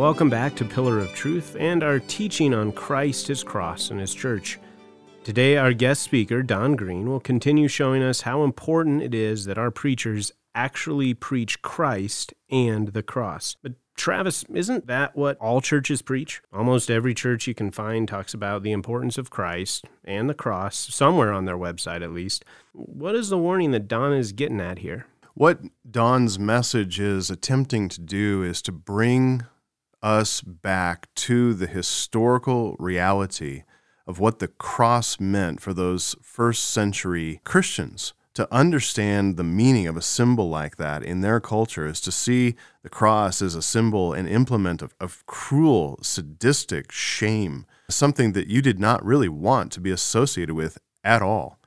Welcome back to Pillar of Truth and our teaching on Christ, His cross, and His church. Today, our guest speaker, Don Green, will continue showing us how important it is that our preachers actually preach Christ and the cross. But Travis, isn't that what all churches preach? Almost every church you can find talks about the importance of Christ and the cross, somewhere on their website at least. What is the warning that Don is getting at here? What Don's message is attempting to do is to bring us back to the historical reality of what the cross meant for those first century Christians. To understand the meaning of a symbol like that in their culture is to see the cross as a symbol and implement of cruel, sadistic shame, something that you did not really want to be associated with at all.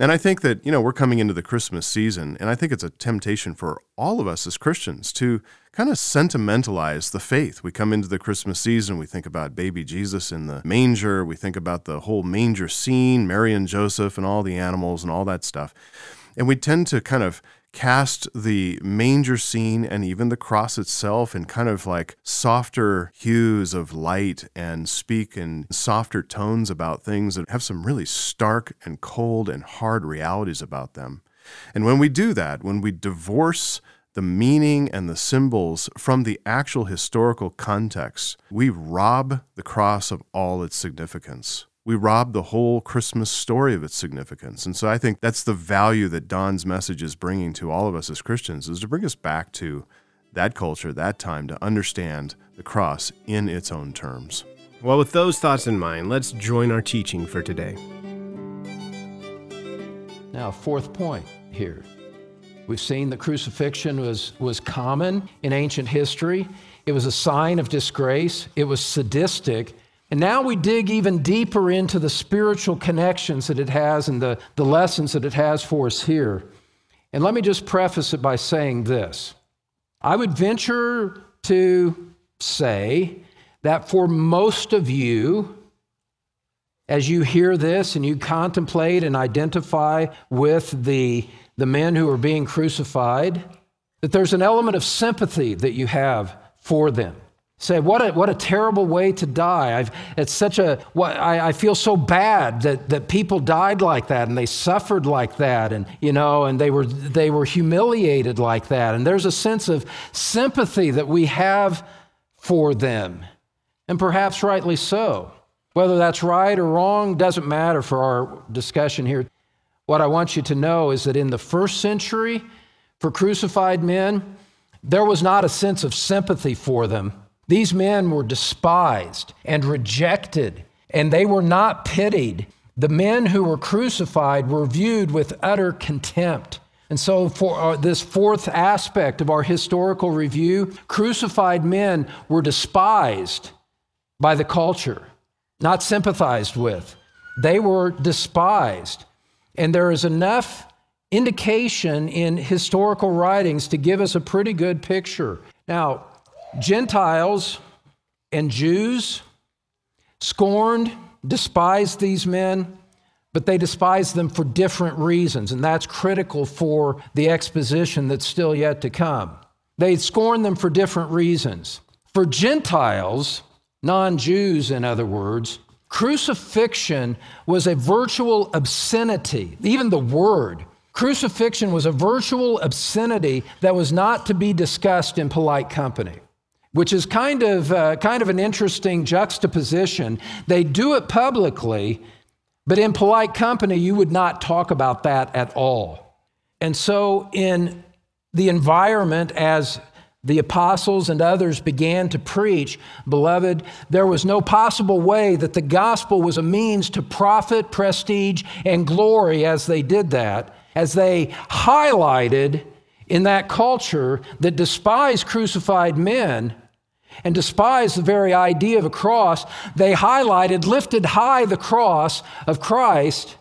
And I think that, we're coming into the Christmas season, and I think it's a temptation for all of us as Christians to kind of sentimentalize the faith. We come into the Christmas season, we think about baby Jesus in the manger, we think about the whole manger scene, Mary and Joseph and all the animals and all that stuff. And we tend to kind of cast the manger scene and even the cross itself in kind of like softer hues of light and speak in softer tones about things that have some really stark and cold and hard realities about them. And when we do that, when we divorce the meaning and the symbols from the actual historical context, we rob the cross of all its significance. We rob the whole Christmas story of its significance. And so I think that's the value that Don's message is bringing to all of us as Christians, is to bring us back to that culture, that time, to understand the cross in its own terms. Well, with those thoughts in mind, let's join our teaching for today. Now, fourth point here. We've seen the crucifixion was common in ancient history. It was a sign of disgrace. It was sadistic. And now we dig even deeper into the spiritual connections that it has and the lessons that it has for us here. And let me just preface it by saying this. I would venture to say that for most of you, as you hear this and you contemplate and identify with the men who are being crucified, that there's an element of sympathy that you have for them. Say, what a terrible way to die. I feel so bad that people died like that and they suffered like that and they were humiliated like that. And there's a sense of sympathy that we have for them, and perhaps rightly so. Whether that's right or wrong doesn't matter for our discussion here. What I want you to know is that in the first century, for crucified men, there was not a sense of sympathy for them. These men were despised and rejected, and they were not pitied. The men who were crucified were viewed with utter contempt. And so for this fourth aspect of our historical review, crucified men were despised by the culture, not sympathized with. They were despised. And there is enough indication in historical writings to give us a pretty good picture. Now, Gentiles and Jews scorned, despised these men, but they despised them for different reasons, and that's critical for the exposition that's still yet to come. They scorned them for different reasons. For Gentiles, non-Jews in other words, crucifixion was a virtual obscenity, even the word. Crucifixion was a virtual obscenity that was not to be discussed in polite company, which is kind of an interesting juxtaposition. They do it publicly, but in polite company, you would not talk about that at all. And so in the environment, as the apostles and others began to preach, beloved, there was no possible way that the gospel was a means to profit, prestige, and glory as they did that, as they highlighted in that culture that despised crucified men and despised the very idea of a cross. They highlighted, lifted high the cross of Christ,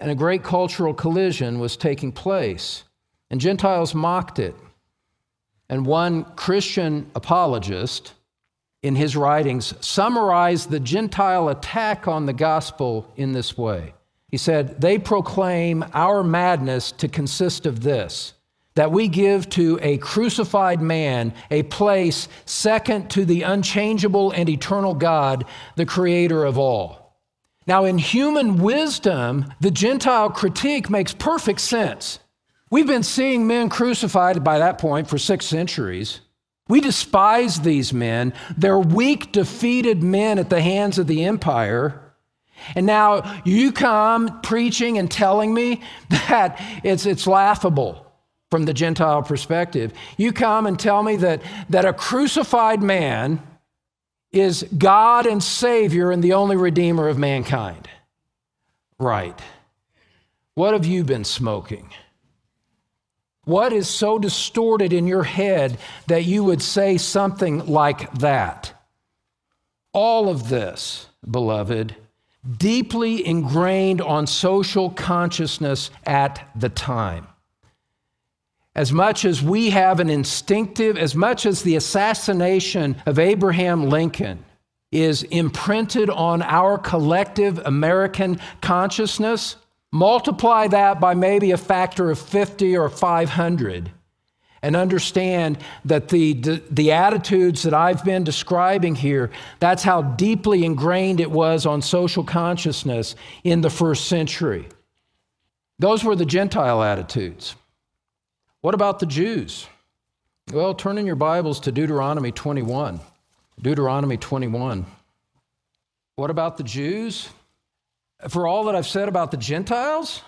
and a great cultural collision was taking place. And Gentiles mocked it. And one Christian apologist in his writings summarized the Gentile attack on the gospel in this way. He said, "They proclaim our madness to consist of this, that we give to a crucified man a place second to the unchangeable and eternal God, the creator of all. Now, in human wisdom, the Gentile critique makes perfect sense. We've been seeing men crucified by that point for 6 centuries. We despise these men. They're weak, defeated men at the hands of the empire. And now you come preaching and telling me that it's laughable from the Gentile perspective. You come and tell me that a crucified man is God and Savior and the only Redeemer of mankind. Right. What have you been smoking? What is so distorted in your head that you would say something like that? All of this, beloved, deeply ingrained on social consciousness at the time. As much as the assassination of Abraham Lincoln is imprinted on our collective American consciousness, multiply that by maybe a factor of 50 or 500 and understand that the attitudes that I've been describing here, that's how deeply ingrained it was on social consciousness in the first century. Those were the Gentile attitudes. What about the Jews? Well, turn in your Bibles to Deuteronomy 21. Deuteronomy 21. What about the Jews? For all that I've said about the Gentiles,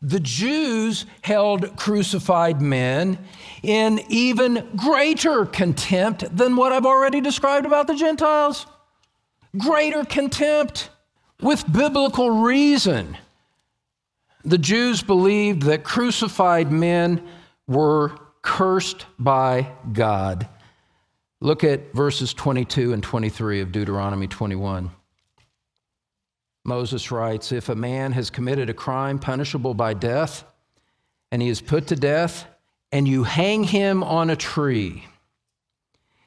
the Jews held crucified men in even greater contempt than what I've already described about the Gentiles. Greater contempt with biblical reason. The Jews believed that crucified men were cursed by God. Look at verses 22 and 23 of Deuteronomy 21. Moses writes, "If a man has committed a crime punishable by death, and he is put to death, and you hang him on a tree,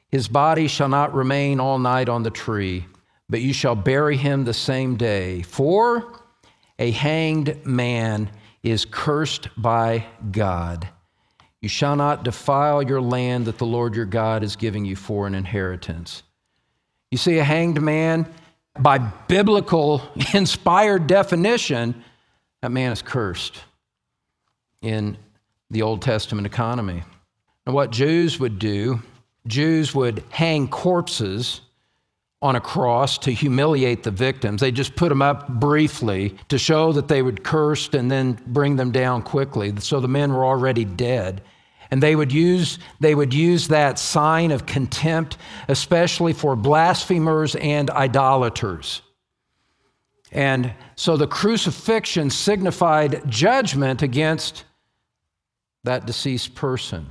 his body shall not remain all night on the tree, but you shall bury him the same day. For a hanged man is cursed by God. You shall not defile your land that the Lord your God is giving you for an inheritance." You see, a hanged man, by biblical inspired definition, that man is cursed in the Old Testament economy. Now, what Jews would do, Jews would hang corpses on a cross to humiliate the victims. They just put them up briefly to show that they were cursed and then bring them down quickly. So the men were already dead. And they would use that sign of contempt, especially for blasphemers and idolaters. And so the crucifixion signified judgment against that deceased person.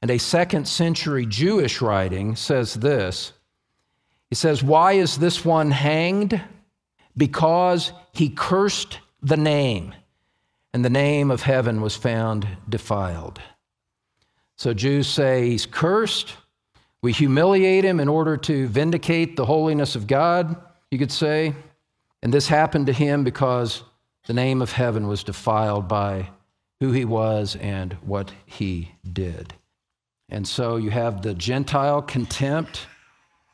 And a 2nd century Jewish writing says this. It says, "Why is this one hanged? Because he cursed the name, and the name of heaven was found defiled." So Jews say he's cursed. We humiliate him in order to vindicate the holiness of God, you could say. And this happened to him because the name of heaven was defiled by who he was and what he did. And so you have the Gentile contempt,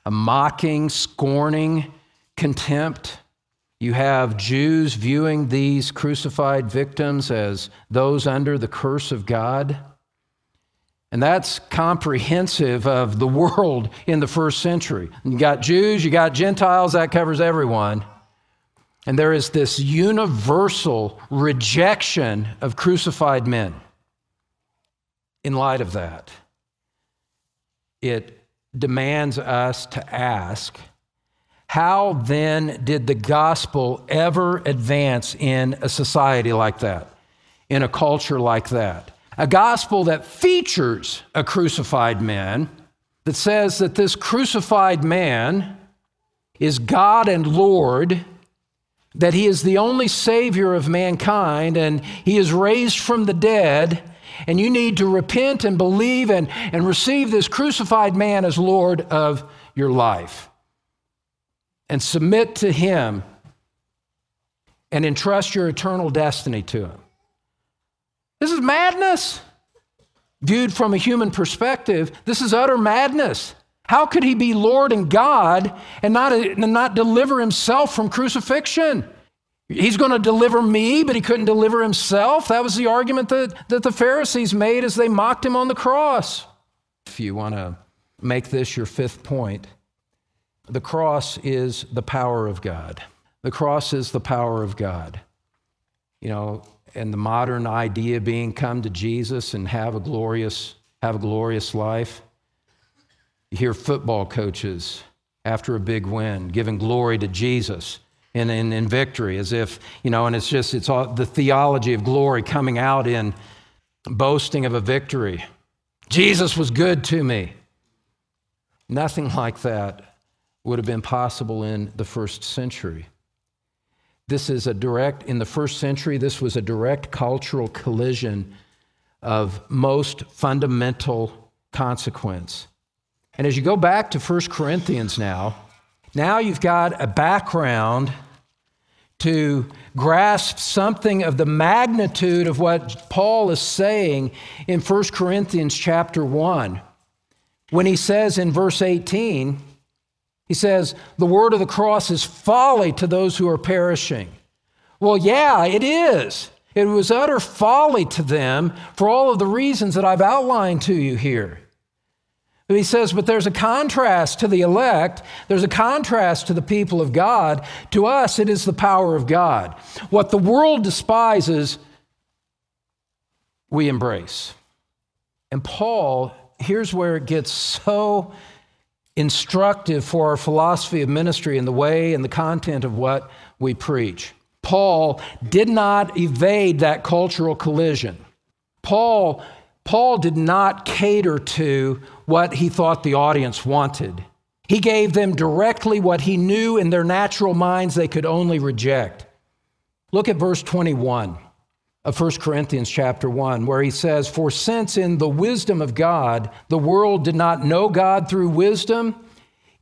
a mocking, scorning contempt. You have Jews viewing these crucified victims as those under the curse of God. And that's comprehensive of the world in the first century. You got Jews, you got Gentiles, that covers everyone. And there is this universal rejection of crucified men. In light of that, it demands us to ask, how then did the gospel ever advance in a society like that, in a culture like that? A gospel that features a crucified man, that says that this crucified man is God and Lord, that he is the only Savior of mankind, and he is raised from the dead, and you need to repent and believe and receive this crucified man as Lord of your life, and submit to him, and entrust your eternal destiny to him. This is madness. Viewed from a human perspective, this is utter madness. How could he be Lord and God and not deliver himself from crucifixion? He's going to deliver me, but he couldn't deliver himself. That was the argument that the Pharisees made as they mocked him on the cross. If you want to make this your fifth point, the cross is the power of God. The cross is the power of God. You know, and the modern idea being come to Jesus and have a glorious life. You hear football coaches after a big win giving glory to Jesus in victory, as if, you know, and it's all the theology of glory coming out in boasting of a victory. Jesus was good to me. Nothing like that would have been possible in the first century. This was a direct cultural collision of most fundamental consequence. And as you go back to 1 Corinthians now you've got a background to grasp something of the magnitude of what Paul is saying in 1 Corinthians chapter 1. When he says in verse 18, he says, the word of the cross is folly to those who are perishing. Well, yeah, it is. It was utter folly to them for all of the reasons that I've outlined to you here. But he says, but there's a contrast to the elect. There's a contrast to the people of God. To us, it is the power of God. What the world despises, we embrace. And Paul, here's where it gets so instructive for our philosophy of ministry and the way and the content of what we preach. Paul did not evade that cultural collision. Paul did not cater to what he thought the audience wanted. He gave them directly what he knew in their natural minds they could only reject. Look at verse 21 of 1 Corinthians chapter 1, where he says, for since in the wisdom of God, the world did not know God through wisdom,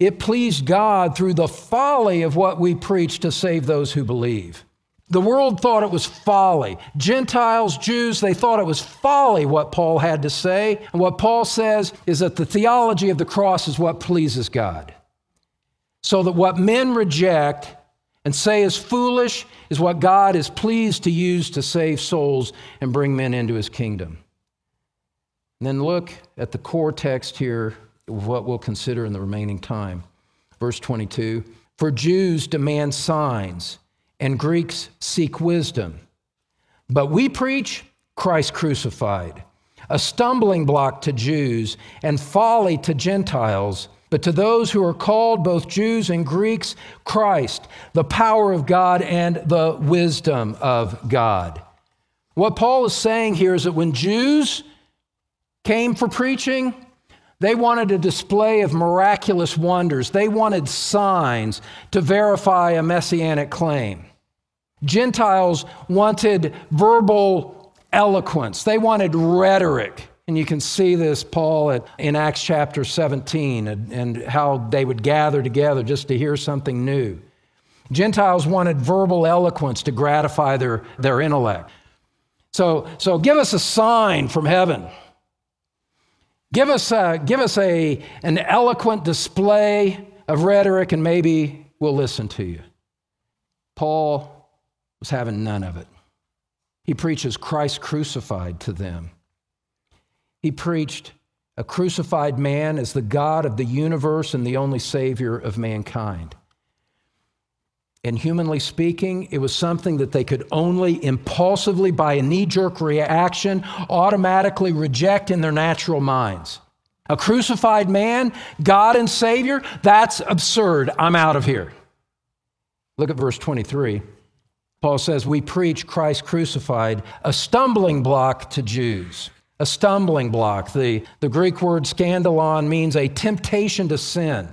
it pleased God through the folly of what we preach to save those who believe. The world thought it was folly. Gentiles, Jews, they thought it was folly what Paul had to say. And what Paul says is that the theology of the cross is what pleases God. So that what men reject and say is foolish is what God is pleased to use to save souls and bring men into his kingdom. And then look at the core text here, what we'll consider in the remaining time. Verse 22, for Jews demand signs and Greeks seek wisdom, but we preach Christ crucified, a stumbling block to Jews and folly to Gentiles, but to those who are called, both Jews and Greeks, Christ, the power of God and the wisdom of God. What Paul is saying here is that when Jews came for preaching, they wanted a display of miraculous wonders. They wanted signs to verify a messianic claim. Gentiles wanted verbal eloquence. They wanted rhetoric. And you can see this, Paul, in Acts chapter 17 and how they would gather together just to hear something new. Gentiles wanted verbal eloquence to gratify their intellect. So give us a sign from heaven. Give us an eloquent display of rhetoric and maybe we'll listen to you. Paul was having none of it. He preaches Christ crucified to them. He preached a crucified man as the God of the universe and the only Savior of mankind. And humanly speaking, it was something that they could only impulsively, by a knee-jerk reaction, automatically reject in their natural minds. A crucified man, God and Savior, that's absurd. I'm out of here. Look at verse 23. Paul says, we preach Christ crucified, a stumbling block to Jews. A stumbling block. The Greek word scandalon means a temptation to sin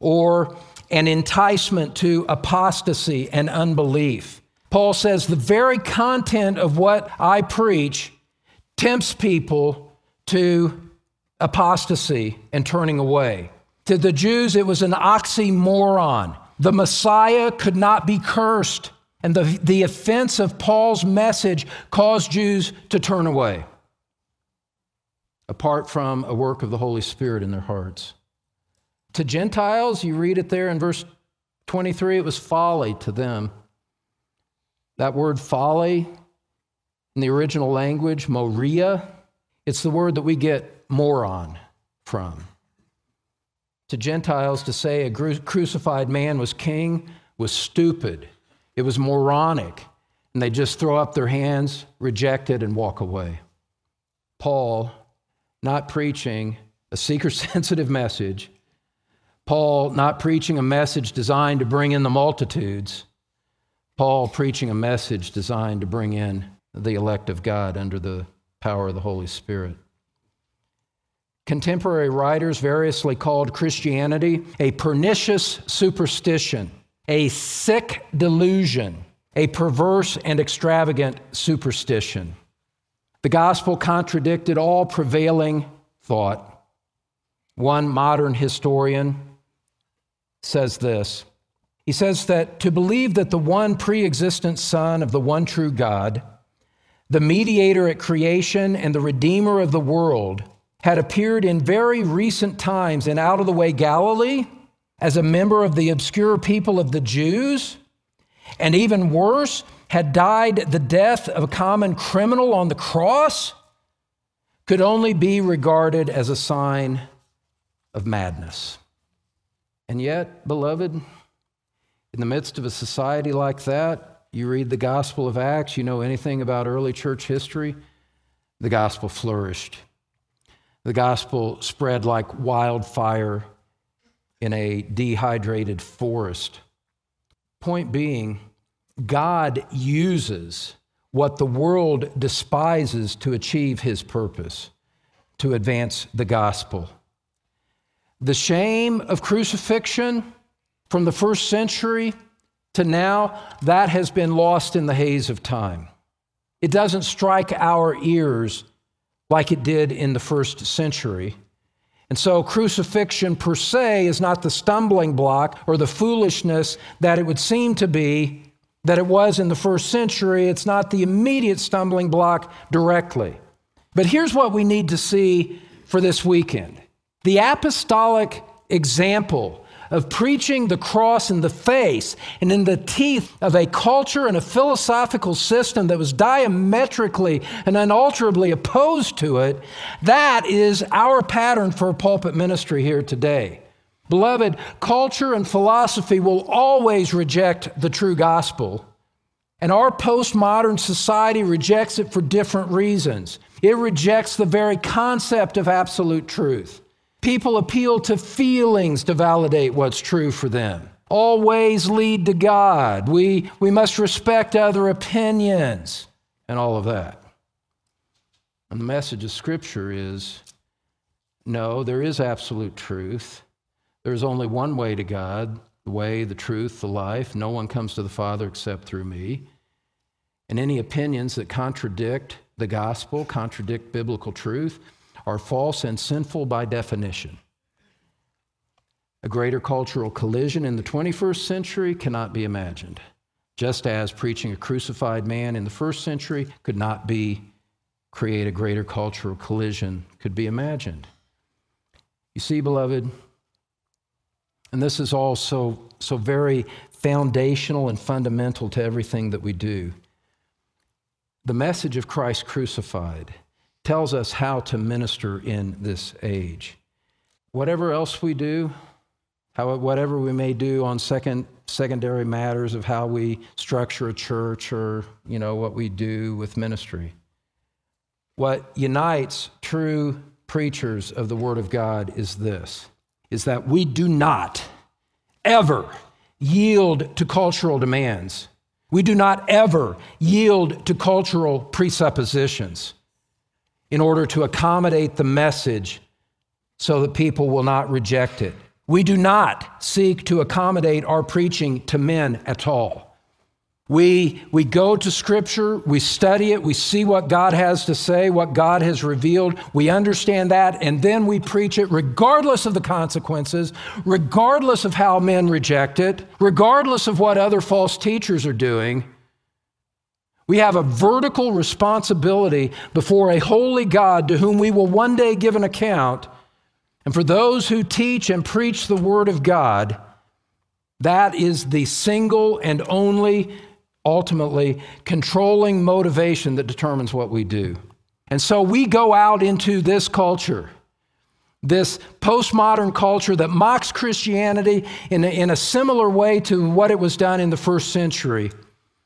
or an enticement to apostasy and unbelief. Paul says the very content of what I preach tempts people to apostasy and turning away. To the Jews, it was an oxymoron. The Messiah could not be cursed, and the offense of Paul's message caused Jews to turn away. apart from a work of the Holy Spirit in their hearts. To Gentiles, you read it there in verse 23, it was folly to them. That word folly, in the original language, moria, it's the word that we get moron from. To Gentiles, to say a crucified man was king was stupid. It was moronic. And they just throw up their hands, reject it, and walk away. Paul, not preaching a seeker-sensitive message, Paul not preaching a message designed to bring in the multitudes, Paul preaching a message designed to bring in the elect of God under the power of the Holy Spirit. Contemporary writers variously called Christianity a pernicious superstition, a sick delusion, a perverse and extravagant superstition. The gospel contradicted all prevailing thought. One modern historian says this. He says that to believe that the one pre-existent Son of the one true God, the mediator at creation and the Redeemer of the world, had appeared in very recent times in out-of-the-way Galilee as a member of the obscure people of the Jews, and even worse, had died the death of a common criminal on the cross, could only be regarded as a sign of madness. And yet, beloved, in the midst of a society like that, you read the Gospel of Acts, you know anything about early church history, the gospel flourished. The gospel spread like wildfire in a dehydrated forest. Point being, God uses what the world despises to achieve his purpose, to advance the gospel. The shame of crucifixion from the first century to now, that has been lost in the haze of time. It doesn't strike our ears like it did in the first century. And so crucifixion per se is not the stumbling block or the foolishness that it would seem to be that it was in the first century. It's not the immediate stumbling block directly. But here's what we need to see for this weekend. The apostolic example of preaching the cross in the face and in the teeth of a culture and a philosophical system that was diametrically and unalterably opposed to it, that is our pattern for pulpit ministry here today. Beloved, culture and philosophy will always reject the true gospel, and our postmodern society rejects it for different reasons. It rejects the very concept of absolute truth. People appeal to feelings to validate what's true for them. All ways lead to God. We must respect other opinions and all of that. And the message of Scripture is, no, there is absolute truth. There's only one way to God, the way, the truth, the life. No one comes to the Father except through me. And any opinions that contradict the gospel, contradict biblical truth, are false and sinful by definition. A greater cultural collision in the 21st century cannot be imagined, just as preaching a crucified man in the first century could not create a greater cultural collision could be imagined. You see, beloved, and this is all so very foundational and fundamental to everything that we do. The message of Christ crucified tells us how to minister in this age. Whatever else we do, whatever we may do on secondary matters of how we structure a church or, you know, what we do with ministry, what unites true preachers of the Word of God is this, is that we do not ever yield to cultural demands. We do not ever yield to cultural presuppositions in order to accommodate the message so that people will not reject it. We do not seek to accommodate our preaching to men at all. We go to Scripture, we study it, we see what God has to say, what God has revealed, we understand that, and then we preach it regardless of the consequences, regardless of how men reject it, regardless of what other false teachers are doing. We have a vertical responsibility before a holy God to whom we will one day give an account. And for those who teach and preach the Word of God, that is the single and only, ultimately, controlling motivation that determines what we do. And so we go out into this culture, this postmodern culture that mocks Christianity in a similar way to what it was done in the first century.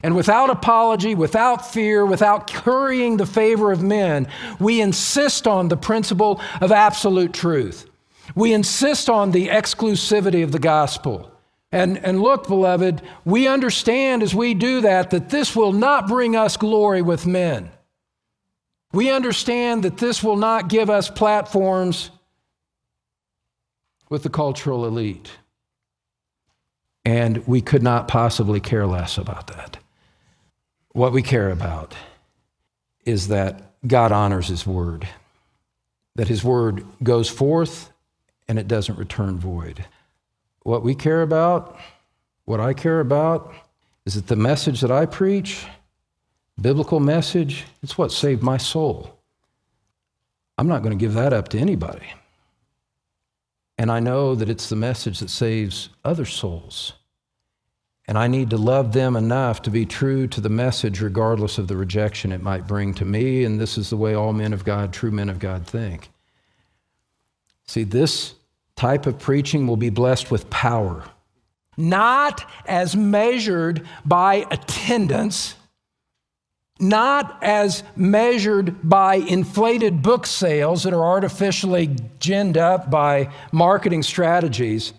And without apology, without fear, without currying the favor of men, we insist on the principle of absolute truth. We insist on the exclusivity of the gospel. And look, beloved, we understand as we do that this will not bring us glory with men. We understand that this will not give us platforms with the cultural elite. And we could not possibly care less about that. What we care about is that God honors His Word, that His Word goes forth and it doesn't return void. What we care about, what I care about, is that the message that I preach, biblical message, it's what saved my soul. I'm not going to give that up to anybody. And I know that it's the message that saves other souls. And I need to love them enough to be true to the message regardless of the rejection it might bring to me. And this is the way all men of God, true men of God, think. See, this type of preaching will be blessed with power, not as measured by attendance, not as measured by inflated book sales that are artificially ginned up by marketing strategies.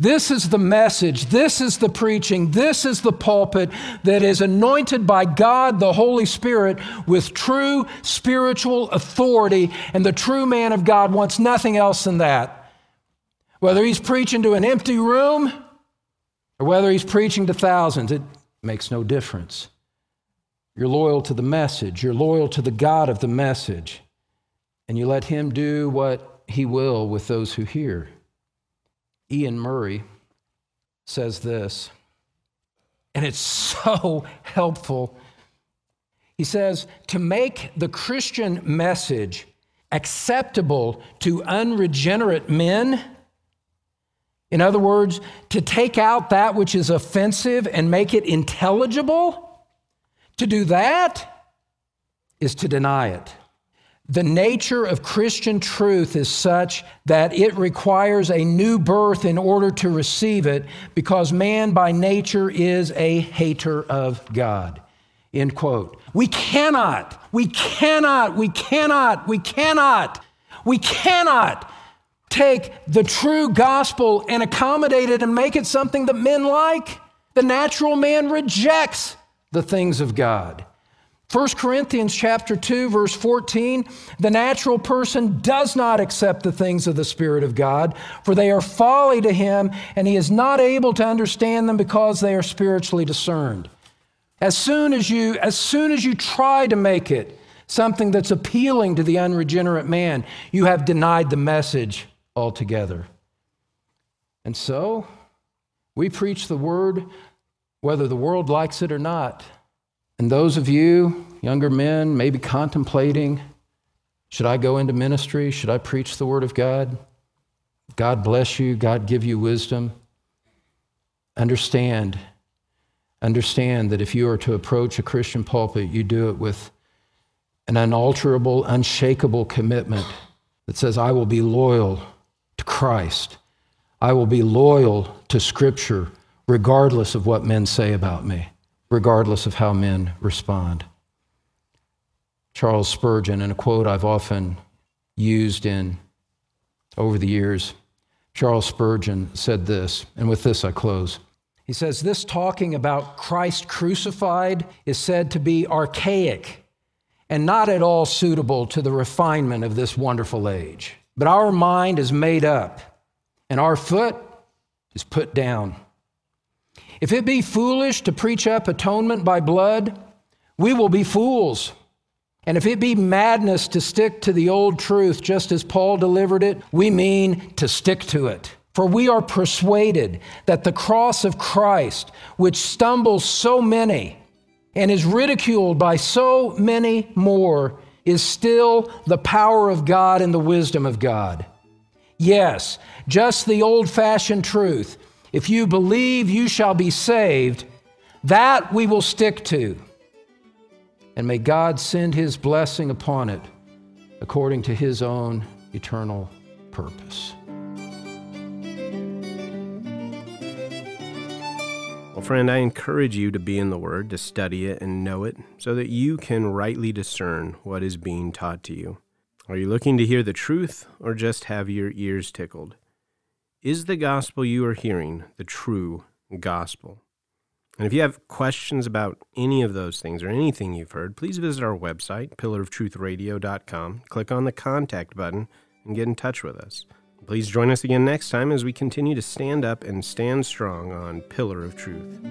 This is the message, this is the preaching, this is the pulpit that is anointed by God, the Holy Spirit, with true spiritual authority, and the true man of God wants nothing else than that. Whether he's preaching to an empty room or whether he's preaching to thousands, it makes no difference. You're loyal to the message. You're loyal to the God of the message. And you let Him do what He will with those who hear. Ian Murray says this, and it's so helpful. He says, to make the Christian message acceptable to unregenerate men, in other words, to take out that which is offensive and make it intelligible, to do that is to deny it. The nature of Christian truth is such that it requires a new birth in order to receive it, because man by nature is a hater of God. End quote. We cannot take the true gospel and accommodate it and make it something that men like. The natural man rejects the things of God. 1 Corinthians chapter 2, verse 14, the natural person does not accept the things of the Spirit of God, for they are folly to him, and he is not able to understand them because they are spiritually discerned. As soon as you try to make it something that's appealing to the unregenerate man, you have denied the message altogether. And so, we preach the Word whether the world likes it or not. And those of you, younger men, maybe contemplating, should I go into ministry? Should I preach the Word of God? God bless you. God give you wisdom. Understand that if you are to approach a Christian pulpit, you do it with an unalterable, unshakable commitment that says, I will be loyal to Christ. I will be loyal to Scripture, regardless of what men say about me, regardless of how men respond. Charles Spurgeon, in a quote I've often used over the years, Charles Spurgeon said this, and with this I close. He says, this talking about Christ crucified is said to be archaic and not at all suitable to the refinement of this wonderful age. But our mind is made up and our foot is put down. If it be foolish to preach up atonement by blood, we will be fools. And if it be madness to stick to the old truth just as Paul delivered it, we mean to stick to it. For we are persuaded that the cross of Christ, which stumbles so many, and is ridiculed by so many more, is still the power of God and the wisdom of God. Yes, just the old-fashioned truth, if you believe you shall be saved, that we will stick to. And may God send His blessing upon it according to His own eternal purpose. Well, friend, I encourage you to be in the Word, to study it and know it, so that you can rightly discern what is being taught to you. Are you looking to hear the truth, or just have your ears tickled? Is the gospel you are hearing the true gospel? And if you have questions about any of those things or anything you've heard, please visit our website, pillaroftruthradio.com. Click on the contact button and get in touch with us. Please join us again next time as we continue to stand up and stand strong on Pillar of Truth.